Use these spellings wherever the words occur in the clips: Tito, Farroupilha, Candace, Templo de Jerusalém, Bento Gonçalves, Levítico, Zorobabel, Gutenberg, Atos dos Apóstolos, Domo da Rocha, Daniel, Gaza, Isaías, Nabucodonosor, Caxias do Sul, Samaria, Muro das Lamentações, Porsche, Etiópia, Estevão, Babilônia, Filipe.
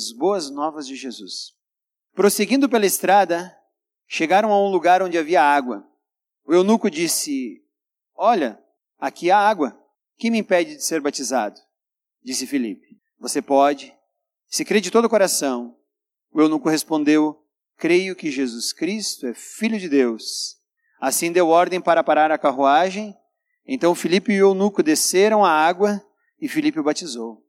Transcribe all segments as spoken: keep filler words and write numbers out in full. As boas novas de Jesus. Prosseguindo pela estrada, chegaram a um lugar onde havia água. O eunuco disse: "Olha, aqui há água. Que me impede de ser batizado?" Disse Filipe: "Você pode, se crê de todo o coração." O eunuco respondeu: "Creio que Jesus Cristo é Filho de Deus." Assim deu ordem para parar a carruagem. Então Filipe e o eunuco desceram a água e Filipe o batizou.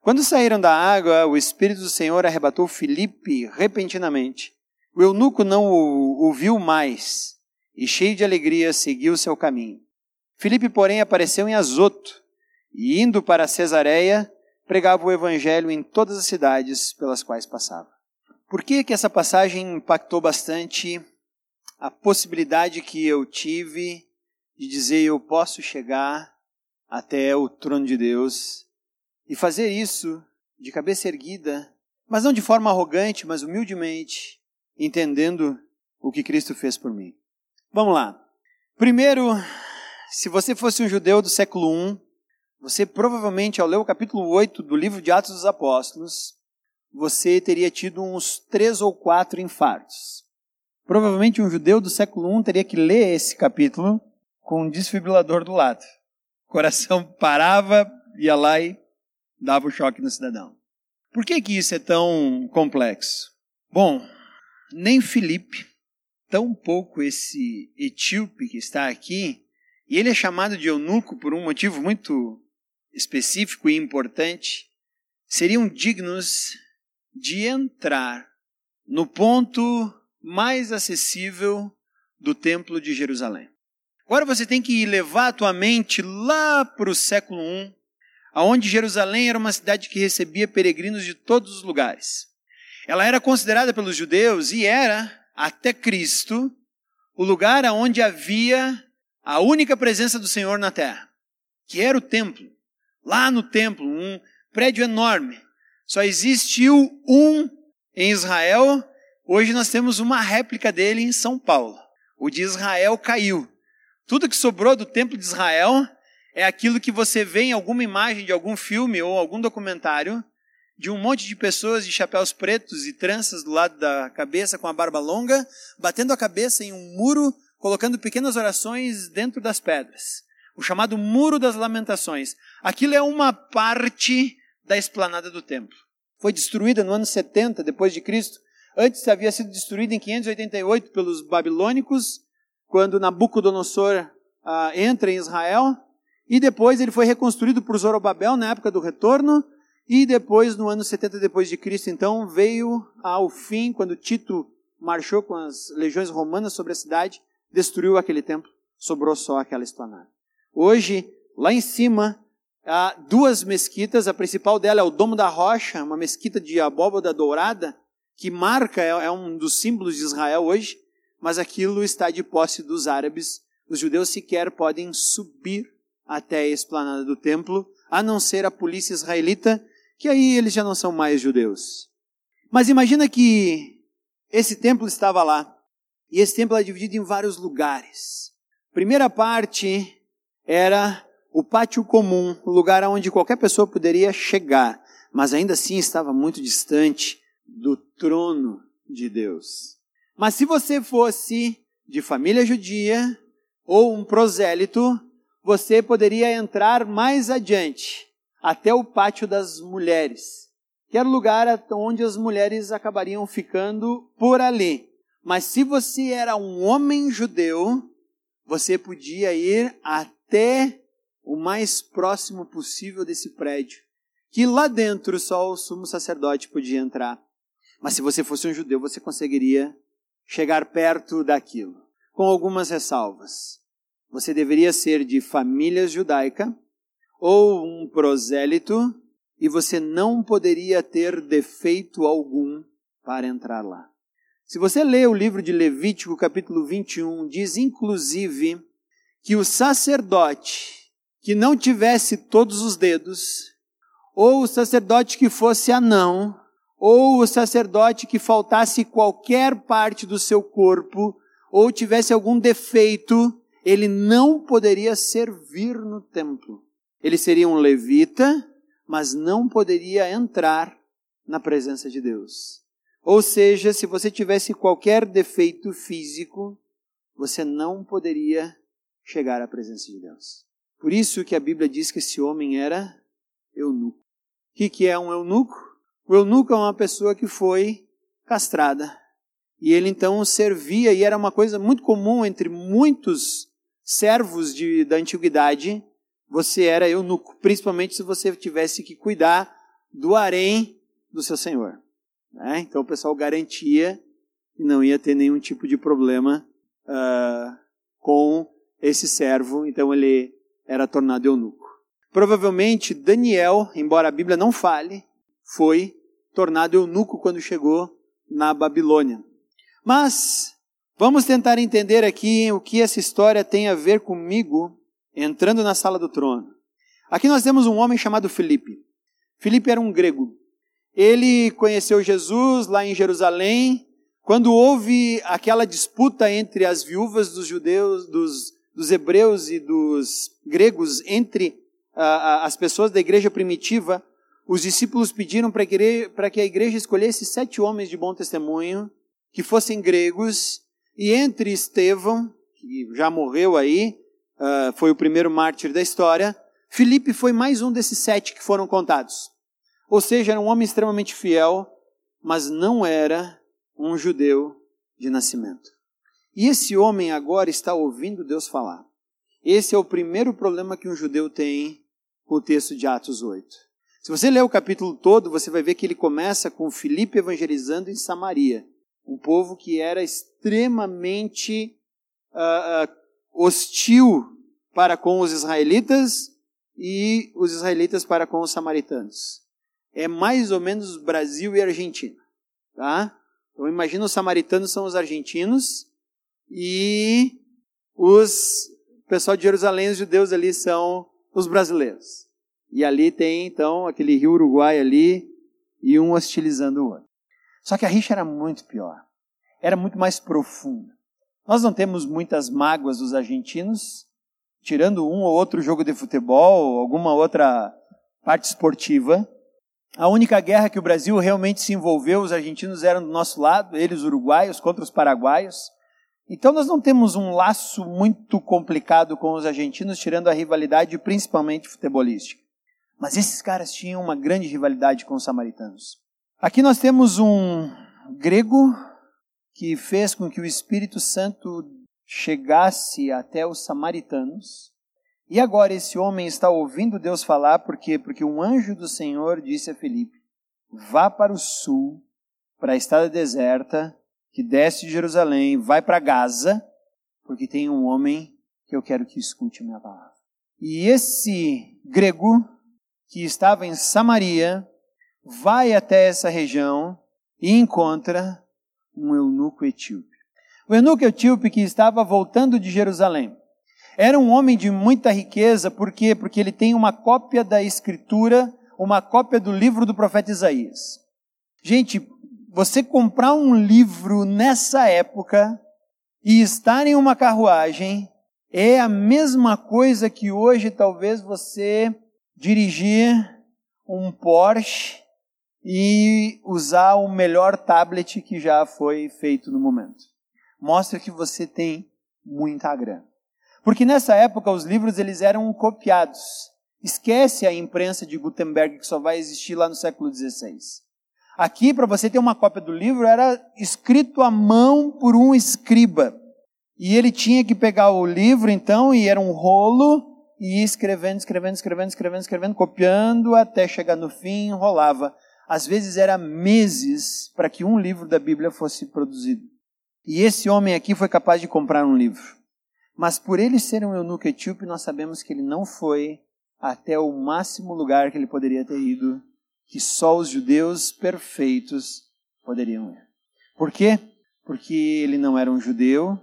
Quando saíram da água, o Espírito do Senhor arrebatou Filipe repentinamente. O eunuco não o ouviu mais e, cheio de alegria, seguiu seu caminho. Filipe, porém, apareceu em Azoto e, indo para Cesareia, pregava o evangelho em todas as cidades pelas quais passava. Por que que essa passagem impactou bastante a possibilidade que eu tive de dizer eu posso chegar até o trono de Deus e fazer isso de cabeça erguida, mas não de forma arrogante, mas humildemente, entendendo o que Cristo fez por mim? Vamos lá. Primeiro, se você fosse um judeu do século primeiro, você provavelmente, ao ler o capítulo oito do livro de Atos dos Apóstolos, você teria tido uns três ou quatro infartos. Provavelmente um judeu do século primeiro teria que ler esse capítulo com um desfibrilador do lado. O coração parava, ia lá e dava o choque no cidadão. Por que que isso é tão complexo? Bom, nem Filipe, tão pouco esse etíope que está aqui, e ele é chamado de eunuco por um motivo muito específico e importante, seriam dignos de entrar no ponto mais acessível do Templo de Jerusalém. Agora você tem que levar a tua mente lá para o século primeiro, onde Jerusalém era uma cidade que recebia peregrinos de todos os lugares. Ela era considerada pelos judeus e era, até Cristo, o lugar onde havia a única presença do Senhor na terra, que era o templo. Lá no templo, um prédio enorme. Só existiu um em Israel. Hoje nós temos uma réplica dele em São Paulo. O de Israel caiu. Tudo que sobrou do templo de Israel é aquilo que você vê em alguma imagem de algum filme ou algum documentário, de um monte de pessoas de chapéus pretos e tranças do lado da cabeça com a barba longa, batendo a cabeça em um muro, colocando pequenas orações dentro das pedras. O chamado Muro das Lamentações. Aquilo é uma parte da esplanada do templo. Foi destruída no ano setenta depois de Cristo. Antes havia sido destruída em quinhentos e oitenta e oito pelos babilônicos, quando Nabucodonosor ah, entra em Israel. E depois ele foi reconstruído por Zorobabel na época do retorno. E depois, no ano setenta depois de Cristo, então, veio ao fim, quando Tito marchou com as legiões romanas sobre a cidade, destruiu aquele templo, sobrou só aquela esplanada. Hoje, lá em cima, há duas mesquitas. A principal dela é o Domo da Rocha, uma mesquita de abóbada dourada, que marca, é um dos símbolos de Israel hoje, mas aquilo está de posse dos árabes. Os judeus sequer podem subir até a esplanada do templo, a não ser a polícia israelita, que aí eles já não são mais judeus. Mas imagina que esse templo estava lá. E esse templo é dividido em vários lugares. Primeira parte era o pátio comum, o lugar onde qualquer pessoa poderia chegar, mas ainda assim estava muito distante do trono de Deus. Mas se você fosse de família judia ou um prosélito, você poderia entrar mais adiante, até o pátio das mulheres, que era o lugar onde as mulheres acabariam ficando por ali. Mas se você era um homem judeu, você podia ir até o mais próximo possível desse prédio, que lá dentro só o sumo sacerdote podia entrar. Mas se você fosse um judeu, você conseguiria chegar perto daquilo, com algumas ressalvas. Você deveria ser de família judaica ou um prosélito e você não poderia ter defeito algum para entrar lá. Se você lê o livro de Levítico, capítulo vinte e um, diz inclusive que o sacerdote que não tivesse todos os dedos, ou o sacerdote que fosse anão, ou o sacerdote que faltasse qualquer parte do seu corpo, ou tivesse algum defeito, ele não poderia servir no templo. Ele seria um levita, mas não poderia entrar na presença de Deus. Ou seja, se você tivesse qualquer defeito físico, você não poderia chegar à presença de Deus. Por isso que a Bíblia diz que esse homem era eunuco. O que, que é um eunuco? O eunuco é uma pessoa que foi castrada. E ele então servia, e era uma coisa muito comum entre muitos servos de, da antiguidade, você era eunuco, principalmente se você tivesse que cuidar do harém do seu senhor. Né? Então o pessoal garantia que não ia ter nenhum tipo de problema uh, com esse servo, então ele era tornado eunuco. Provavelmente Daniel, embora a Bíblia não fale, foi tornado eunuco quando chegou na Babilônia. Mas vamos tentar entender aqui o que essa história tem a ver comigo entrando na sala do trono. Aqui nós temos um homem chamado Filipe. Filipe era um grego. Ele conheceu Jesus lá em Jerusalém. Quando houve aquela disputa entre as viúvas dos judeus, dos, dos hebreus e dos gregos, entre uh, as pessoas da igreja primitiva, os discípulos pediram para que, para que a igreja escolhesse sete homens de bom testemunho, que fossem gregos, e entre Estevão, que já morreu aí, uh, foi o primeiro mártir da história, Filipe foi mais um desses sete que foram contados. Ou seja, era um homem extremamente fiel, mas não era um judeu de nascimento. E esse homem agora está ouvindo Deus falar. Esse é o primeiro problema que um judeu tem com o texto de Atos oito. Se você ler o capítulo todo, você vai ver que ele começa com Filipe evangelizando em Samaria. Um povo que era extremamente uh, uh, hostil para com os israelitas e os israelitas para com os samaritanos. É mais ou menos Brasil e Argentina. Tá? Então imagina, os samaritanos são os argentinos e os pessoal de Jerusalém, os judeus ali, são os brasileiros. E ali tem então aquele rio Uruguai ali e um hostilizando o outro. Só que a rixa era muito pior, era muito mais profunda. Nós não temos muitas mágoas dos argentinos, tirando um ou outro jogo de futebol, alguma outra parte esportiva. A única guerra que o Brasil realmente se envolveu, os argentinos eram do nosso lado, eles os uruguaios contra os paraguaios. Então nós não temos um laço muito complicado com os argentinos, tirando a rivalidade principalmente futebolística. Mas esses caras tinham uma grande rivalidade com os samaritanos. Aqui nós temos um grego que fez com que o Espírito Santo chegasse até os samaritanos. E agora esse homem está ouvindo Deus falar, por quê? Porque um anjo do Senhor disse a Filipe: vá para o sul, para a estrada deserta, que desce de Jerusalém, vai para Gaza, porque tem um homem que eu quero que escute a minha palavra. E esse grego que estava em Samaria vai até essa região e encontra um eunuco etíope. O eunuco etíope que estava voltando de Jerusalém. Era um homem de muita riqueza, por quê? Porque ele tem uma cópia da escritura, uma cópia do livro do profeta Isaías. Gente, você comprar um livro nessa época e estar em uma carruagem é a mesma coisa que hoje talvez você dirigir um Porsche e usar o melhor tablet que já foi feito no momento. Mostra que você tem muita grana. Porque nessa época os livros eles eram copiados. Esquece a imprensa de Gutenberg, que só vai existir lá no século dezesseis. Aqui, para você ter uma cópia do livro, era escrito à mão por um escriba. E ele tinha que pegar o livro, então, e era um rolo, e escrevendo, escrevendo, escrevendo, escrevendo, escrevendo, copiando, até chegar no fim, enrolava. Às vezes era meses para que um livro da Bíblia fosse produzido. E esse homem aqui foi capaz de comprar um livro. Mas por ele ser um eunuco etíope, nós sabemos que ele não foi até o máximo lugar que ele poderia ter ido, que só os judeus perfeitos poderiam ir. Por quê? Porque ele não era um judeu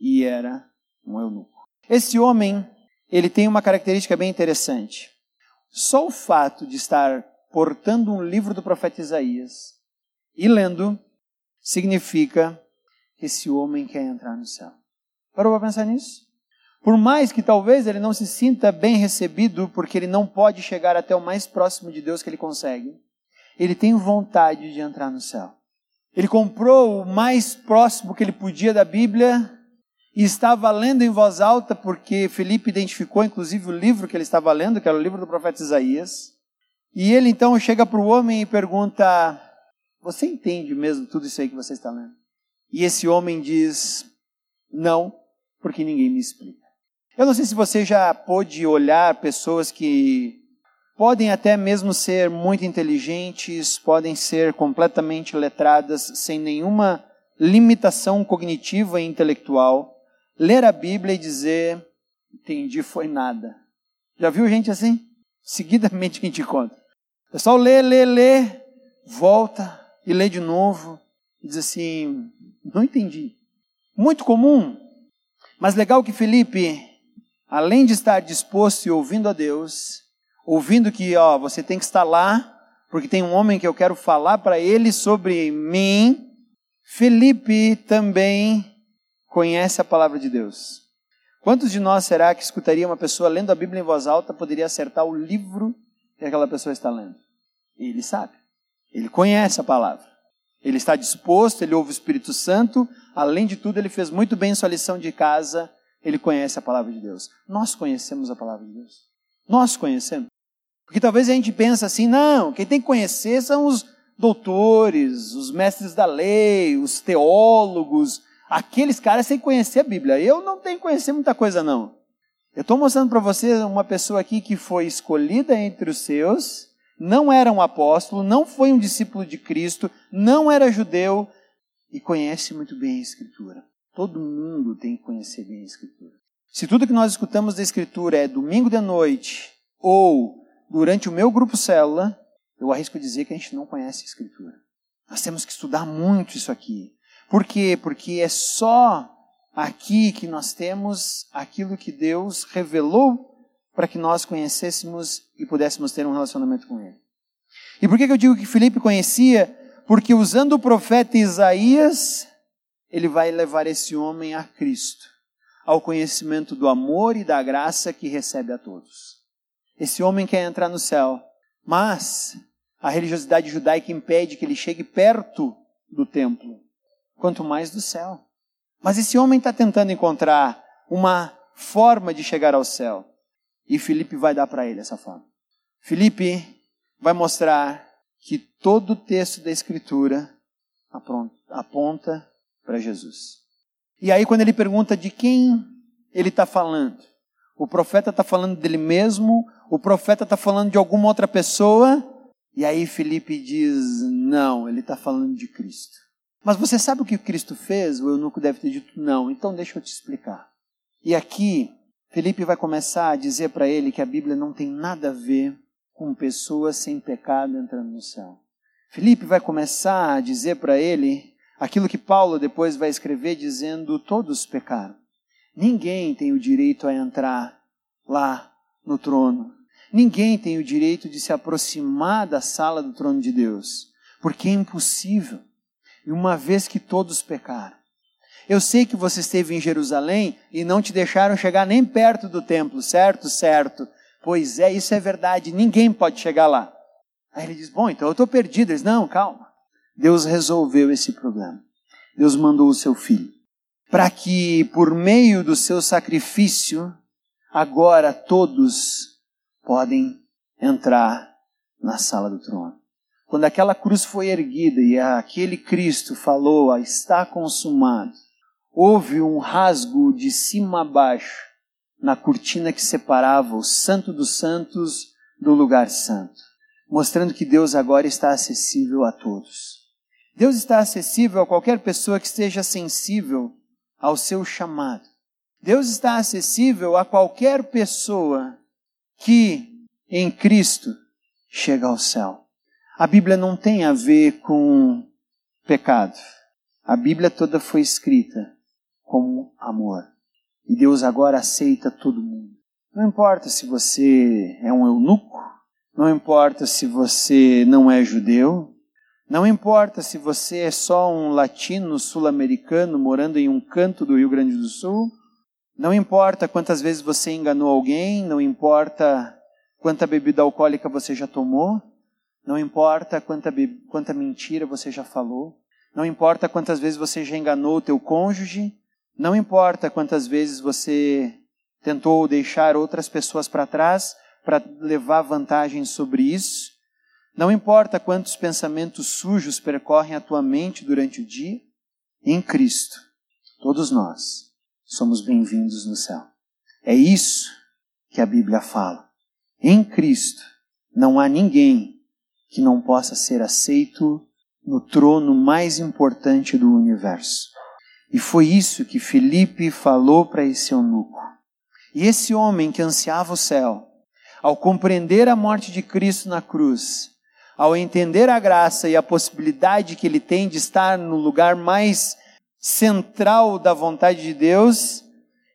e era um eunuco. Esse homem, ele tem uma característica bem interessante. Só o fato de estar portando um livro do profeta Isaías e lendo, significa que esse homem quer entrar no céu. Parou para pensar nisso? Por mais que talvez ele não se sinta bem recebido, porque ele não pode chegar até o mais próximo de Deus que ele consegue, ele tem vontade de entrar no céu. Ele comprou o mais próximo que ele podia da Bíblia e estava lendo em voz alta, porque Filipe identificou inclusive o livro que ele estava lendo, que era o livro do profeta Isaías. E ele então chega para o homem e pergunta: você entende mesmo tudo isso aí que você está lendo? E esse homem diz: não, porque ninguém me explica. Eu não sei se você já pôde olhar pessoas que podem até mesmo ser muito inteligentes, podem ser completamente letradas, sem nenhuma limitação cognitiva e intelectual, ler a Bíblia e dizer: entendi, foi nada. Já viu gente assim? Seguidamente a gente conta. O pessoal lê, lê, lê, volta e lê de novo, e diz assim: não entendi. Muito comum, mas legal que Filipe, além de estar disposto e ouvindo a Deus, ouvindo que, ó, você tem que estar lá, porque tem um homem que eu quero falar para ele sobre mim, Filipe também conhece a palavra de Deus. Quantos de nós será que escutaria uma pessoa lendo a Bíblia em voz alta, poderia acertar o livro que aquela pessoa está lendo? Ele sabe, ele conhece a palavra, ele está disposto, ele ouve o Espírito Santo, além de tudo ele fez muito bem sua lição de casa, ele conhece a palavra de Deus. Nós conhecemos a palavra de Deus. Nós conhecemos. Porque talvez a gente pense assim: não, quem tem que conhecer são os doutores, os mestres da lei, os teólogos, aqueles caras têm que conhecer a Bíblia. Eu não tenho que conhecer muita coisa, não. Eu estou mostrando para você uma pessoa aqui que foi escolhida entre os seus, não era um apóstolo, não foi um discípulo de Cristo, não era judeu e conhece muito bem a Escritura. Todo mundo tem que conhecer bem a Escritura. Se tudo que nós escutamos da Escritura é domingo de noite ou durante o meu grupo célula, eu arrisco dizer que a gente não conhece a Escritura. Nós temos que estudar muito isso aqui. Por quê? Porque é só aqui que nós temos aquilo que Deus revelou para que nós conhecêssemos e pudéssemos ter um relacionamento com Ele. E por que eu digo que Filipe conhecia? Porque usando o profeta Isaías, ele vai levar esse homem a Cristo, ao conhecimento do amor e da graça que recebe a todos. Esse homem quer entrar no céu, mas a religiosidade judaica impede que ele chegue perto do templo, quanto mais do céu. Mas esse homem está tentando encontrar uma forma de chegar ao céu, e Filipe vai dar para ele essa forma. Filipe vai mostrar que todo o texto da Escritura aponta para Jesus. E aí quando ele pergunta de quem ele está falando, o profeta está falando dele mesmo, o profeta está falando de alguma outra pessoa, e aí Filipe diz: não, ele está falando de Cristo. Mas você sabe o que Cristo fez? O eunuco deve ter dito: não, então deixa eu te explicar. E aqui Filipe vai começar a dizer para ele que a Bíblia não tem nada a ver com pessoas sem pecado entrando no céu. Filipe vai começar a dizer para ele aquilo que Paulo depois vai escrever dizendo: todos pecaram. Ninguém tem o direito a entrar lá no trono. Ninguém tem o direito de se aproximar da sala do trono de Deus, porque é impossível. E uma vez que todos pecaram. Eu sei que você esteve em Jerusalém e não te deixaram chegar nem perto do templo, certo? Certo. Pois é, isso é verdade. Ninguém pode chegar lá. Aí ele diz: bom, então eu estou perdido. Ele diz: não, calma. Deus resolveu esse problema. Deus mandou o seu filho para que, por meio do seu sacrifício, agora todos podem entrar na sala do trono. Quando aquela cruz foi erguida e aquele Cristo falou: está consumado, houve um rasgo de cima a baixo na cortina que separava o Santo dos Santos do lugar santo, mostrando que Deus agora está acessível a todos. Deus está acessível a qualquer pessoa que esteja sensível ao seu chamado. Deus está acessível a qualquer pessoa que, em Cristo, chega ao céu. A Bíblia não tem a ver com pecado. A Bíblia toda foi escrita como amor. E Deus agora aceita todo mundo. Não importa se você é um eunuco, não importa se você não é judeu, não importa se você é só um latino sul-americano morando em um canto do Rio Grande do Sul. Não importa quantas vezes você enganou alguém. Não importa quanta bebida alcoólica você já tomou. Não importa quanta, quanta mentira você já falou, não importa quantas vezes você já enganou o teu cônjuge, não importa quantas vezes você tentou deixar outras pessoas para trás para levar vantagem sobre isso, não importa quantos pensamentos sujos percorrem a tua mente durante o dia, em Cristo, todos nós somos bem-vindos no céu. É isso que a Bíblia fala. Em Cristo não há ninguém que não possa ser aceito no trono mais importante do universo. E foi isso que Filipe falou para esse eunuco. E esse homem que ansiava o céu, ao compreender a morte de Cristo na cruz, ao entender a graça e a possibilidade que ele tem de estar no lugar mais central da vontade de Deus,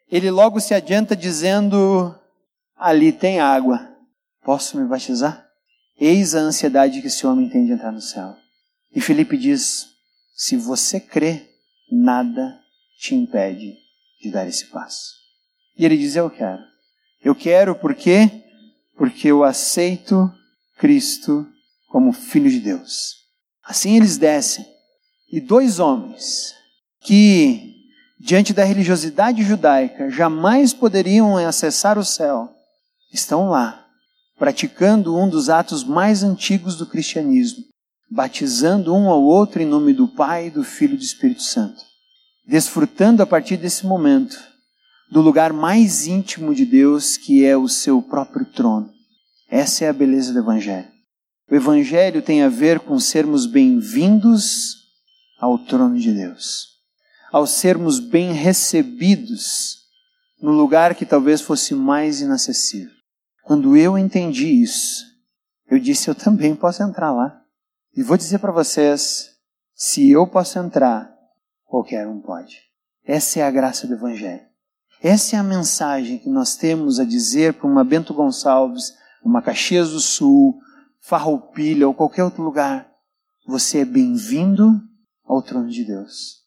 ele logo se adianta dizendo: ali tem água, posso me batizar? Eis a ansiedade que esse homem tem de entrar no céu. E Filipe diz: se você crê, nada te impede de dar esse passo. E ele diz: eu quero. Eu quero por quê? Porque eu aceito Cristo como Filho de Deus. Assim eles descem. E dois homens que, diante da religiosidade judaica, jamais poderiam acessar o céu, estão lá, praticando um dos atos mais antigos do cristianismo, batizando um ao outro em nome do Pai, do Filho e do Espírito Santo, desfrutando a partir desse momento do lugar mais íntimo de Deus, que é o seu próprio trono. Essa é a beleza do Evangelho. O Evangelho tem a ver com sermos bem-vindos ao trono de Deus, ao sermos bem recebidos no lugar que talvez fosse mais inacessível. Quando eu entendi isso, eu disse: eu também posso entrar lá. E vou dizer para vocês, se eu posso entrar, qualquer um pode. Essa é a graça do Evangelho. Essa é a mensagem que nós temos a dizer para uma Bento Gonçalves, uma Caxias do Sul, Farroupilha ou qualquer outro lugar. Você é bem-vindo ao trono de Deus.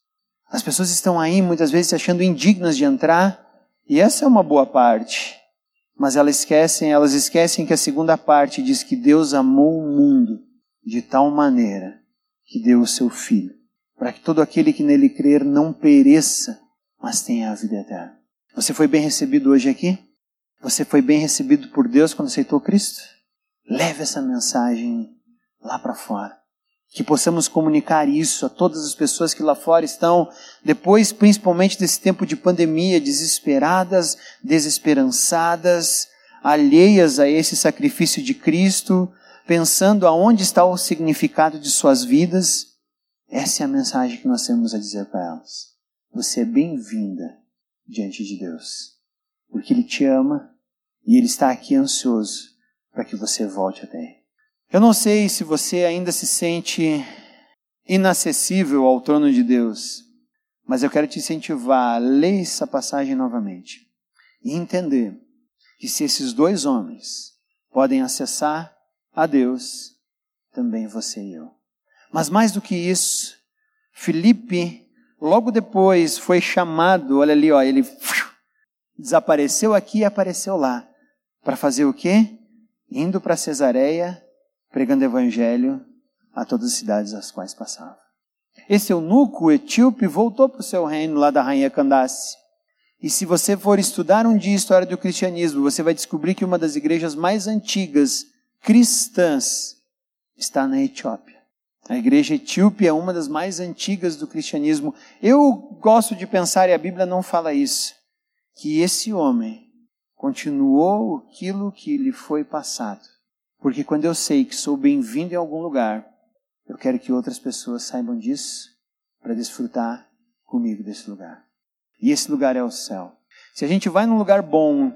As pessoas estão aí muitas vezes se achando indignas de entrar, e essa é uma boa parte. Mas elas esquecem, elas esquecem que a segunda parte diz que Deus amou o mundo de tal maneira que deu o seu Filho, para que todo aquele que nele crer não pereça, mas tenha a vida eterna. Você foi bem recebido hoje aqui? Você foi bem recebido por Deus quando aceitou Cristo? Leve essa mensagem lá para fora. Que possamos comunicar isso a todas as pessoas que lá fora estão, depois principalmente desse tempo de pandemia, desesperadas, desesperançadas, alheias a esse sacrifício de Cristo, pensando aonde está o significado de suas vidas. Essa é a mensagem que nós temos a dizer para elas. Você é bem-vinda diante de Deus, porque Ele te ama e Ele está aqui ansioso para que você volte até Ele. Eu não sei se você ainda se sente inacessível ao trono de Deus, mas eu quero te incentivar a ler essa passagem novamente e entender que se esses dois homens podem acessar a Deus, também você e eu. Mas mais do que isso, Filipe logo depois foi chamado, olha ali, ó, ele desapareceu aqui e apareceu lá, para fazer o quê? Indo para Cesareia, pregando evangelho a todas as cidades às quais passava. Esse eunuco etíope voltou para o seu reino lá da rainha Candace. E se você for estudar um dia a história do cristianismo, você vai descobrir que uma das igrejas mais antigas cristãs está na Etiópia. A igreja etíope é uma das mais antigas do cristianismo. Eu gosto de pensar, e a Bíblia não fala isso, que esse homem continuou aquilo que lhe foi passado. Porque quando eu sei que sou bem-vindo em algum lugar, eu quero que outras pessoas saibam disso para desfrutar comigo desse lugar. E esse lugar é o céu. Se a gente vai num lugar bom,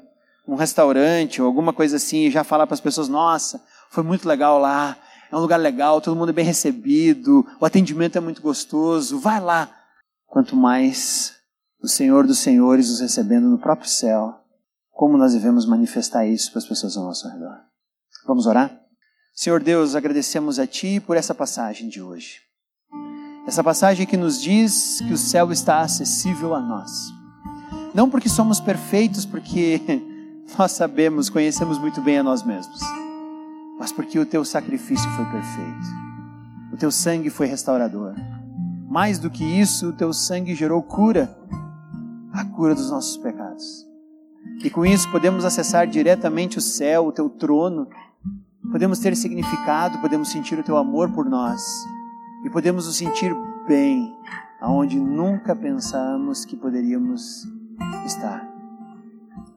um restaurante ou alguma coisa assim, e já falar para as pessoas: nossa, foi muito legal lá, é um lugar legal, todo mundo é bem recebido, o atendimento é muito gostoso, vai lá. Quanto mais o Senhor dos Senhores nos recebendo no próprio céu, como nós devemos manifestar isso para as pessoas ao nosso redor. Vamos orar? Senhor Deus, agradecemos a Ti por essa passagem de hoje. Essa passagem que nos diz que o céu está acessível a nós. Não porque somos perfeitos, porque nós sabemos, conhecemos muito bem a nós mesmos. mas porque o teu sacrifício foi perfeito. O teu sangue foi restaurador. Mais do que isso, o teu sangue gerou cura, a cura dos nossos pecados. E com isso podemos acessar diretamente o céu, o teu trono. Podemos ter significado, podemos sentir o teu amor por nós. E podemos nos sentir bem, aonde nunca pensamos que poderíamos estar.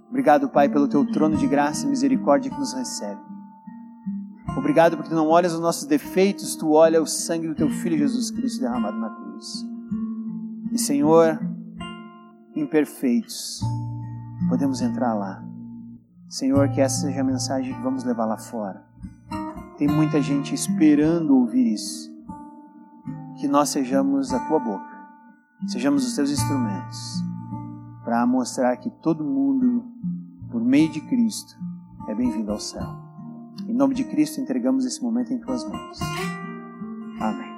Obrigado, Pai, pelo teu trono de graça e misericórdia que nos recebe. Obrigado porque tu não olhas os nossos defeitos, tu olhas o sangue do teu Filho Jesus Cristo derramado na cruz. E, Senhor, imperfeitos, podemos entrar lá. Senhor, que essa seja a mensagem que vamos levar lá fora. Tem muita gente esperando ouvir isso. Que nós sejamos a tua boca, sejamos os teus instrumentos, para mostrar que todo mundo, por meio de Cristo, é bem-vindo ao céu. Em nome de Cristo, entregamos esse momento em tuas mãos. Amém.